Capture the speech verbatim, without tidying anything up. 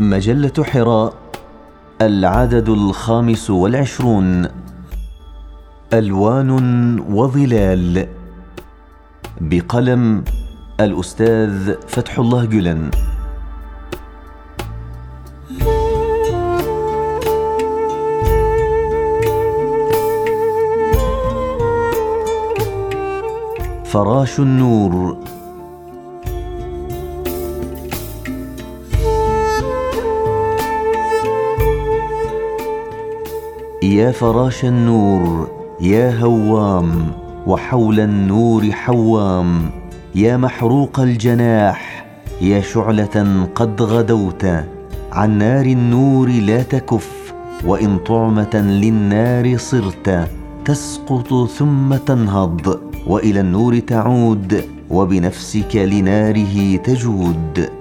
مجلة حراء، العدد الخامس والعشرون. ألوان وظلال، بقلم الأستاذ فتح الله جلن. فراش النور، يا فراش النور يا هوام، وحول النور حوام، يا محروق الجناح، يا شعلة قد غدوت، عن نار النور لا تكف، وإن طعمة للنار صرت، تسقط ثم تنهض، وإلى النور تعود، وبنفسك لناره تجود.